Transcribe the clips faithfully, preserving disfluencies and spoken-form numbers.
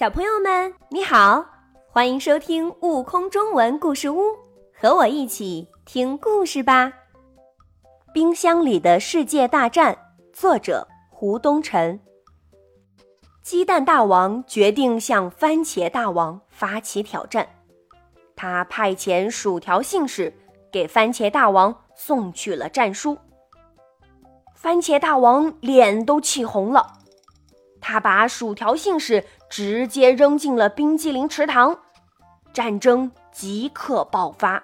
小朋友们，你好，欢迎收听悟空中文故事屋，和我一起听故事吧。冰箱里的世界大战，作者胡东辰。鸡蛋大王决定向番茄大王发起挑战，他派遣薯条信使给番茄大王送去了战书。番茄大王脸都气红了，他把薯条信使直接扔进了冰激凌池塘，战争即刻爆发。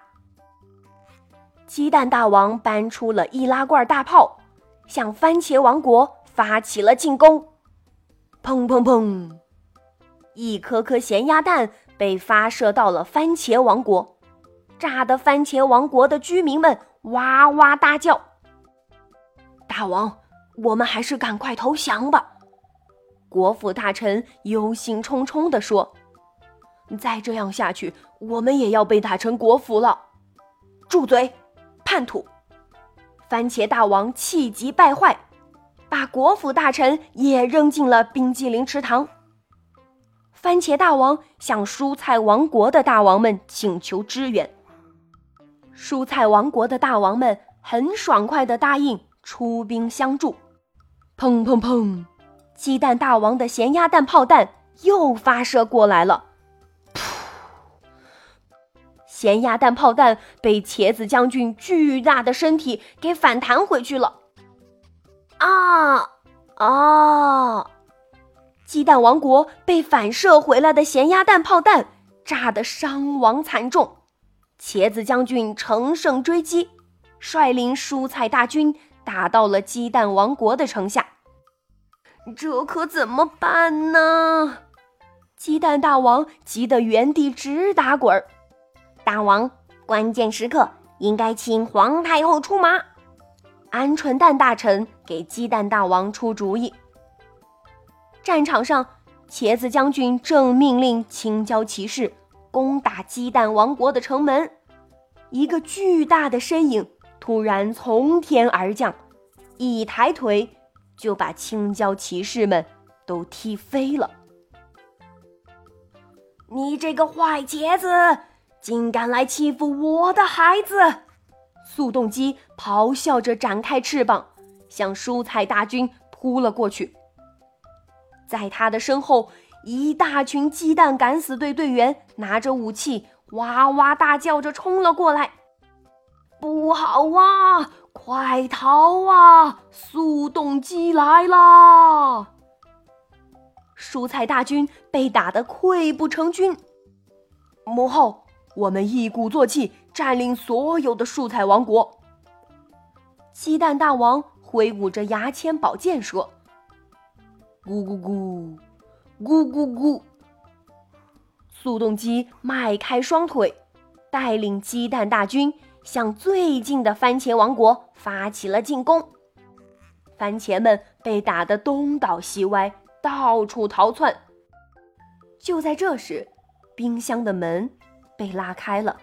鸡蛋大王搬出了易拉罐大炮，向番茄王国发起了进攻。砰砰砰，一颗颗咸鸭蛋被发射到了番茄王国，炸得番茄王国的居民们哇哇大叫。大王，我们还是赶快投降吧。国府大臣忧心忡忡地说，再这样下去，我们也要被打成国服了。住嘴，叛徒！番茄大王气急败坏，把国府大臣也扔进了冰激凌池塘。番茄大王向蔬菜王国的大王们请求支援，蔬菜王国的大王们很爽快地答应出兵相助。砰砰砰，鸡蛋大王的咸鸭蛋炮弹又发射过来了。咸鸭蛋炮弹被茄子将军巨大的身体给反弹回去了。啊啊！鸡蛋王国被反射回来的咸鸭蛋炮弹炸得伤亡惨重，茄子将军乘胜追击，率领蔬菜大军打到了鸡蛋王国的城下。这可怎么办呢？鸡蛋大王急得原地直打滚。大王，关键时刻应该请皇太后出马。鹌鹑蛋大臣给鸡蛋大王出主意。战场上，茄子将军正命令青椒骑士攻打鸡蛋王国的城门，一个巨大的身影突然从天而降，一抬腿就把青椒骑士们都踢飞了。你这个坏茄子，竟敢来欺负我的孩子！速冻鸡咆哮着展开翅膀，向蔬菜大军扑了过去。在他的身后，一大群鸡蛋敢死队队员拿着武器，哇哇大叫着冲了过来。不好啊，快逃啊，速冻鸡来啦！蔬菜大军被打得溃不成军。母后，我们一鼓作气占领所有的蔬菜王国。鸡蛋大王挥舞着牙签宝剑说，咕咕咕，咕咕咕。速冻鸡迈开双腿，带领鸡蛋大军向最近的番茄王国发起了进攻。番茄们被打得东倒西歪，到处逃窜。就在这时，冰箱的门被拉开了，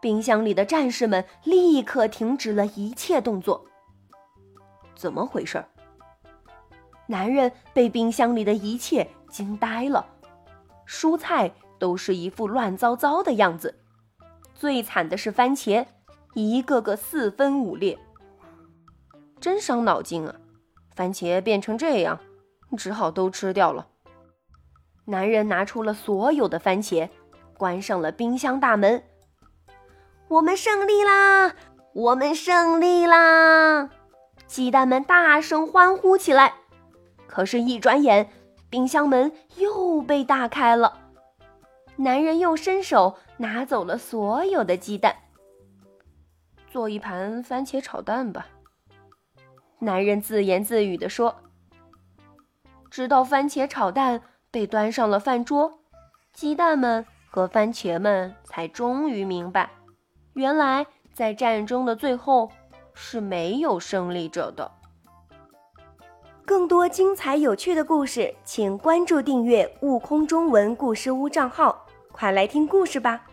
冰箱里的战士们立刻停止了一切动作。怎么回事？男人被冰箱里的一切惊呆了，蔬菜都是一副乱糟糟的样子，最惨的是番茄，一个个四分五裂。真伤脑筋啊，番茄变成这样，只好都吃掉了。男人拿出了所有的番茄，关上了冰箱大门。我们胜利啦！我们胜利啦！鸡蛋们大声欢呼起来。可是，一转眼，冰箱门又被打开了。男人又伸手拿走了所有的鸡蛋。做一盘番茄炒蛋吧，男人自言自语地说。直到番茄炒蛋被端上了饭桌，鸡蛋们和番茄们才终于明白，原来在战争的最后是没有胜利者的。更多精彩有趣的故事，请关注订阅悟空中文故事屋账号，快来听故事吧。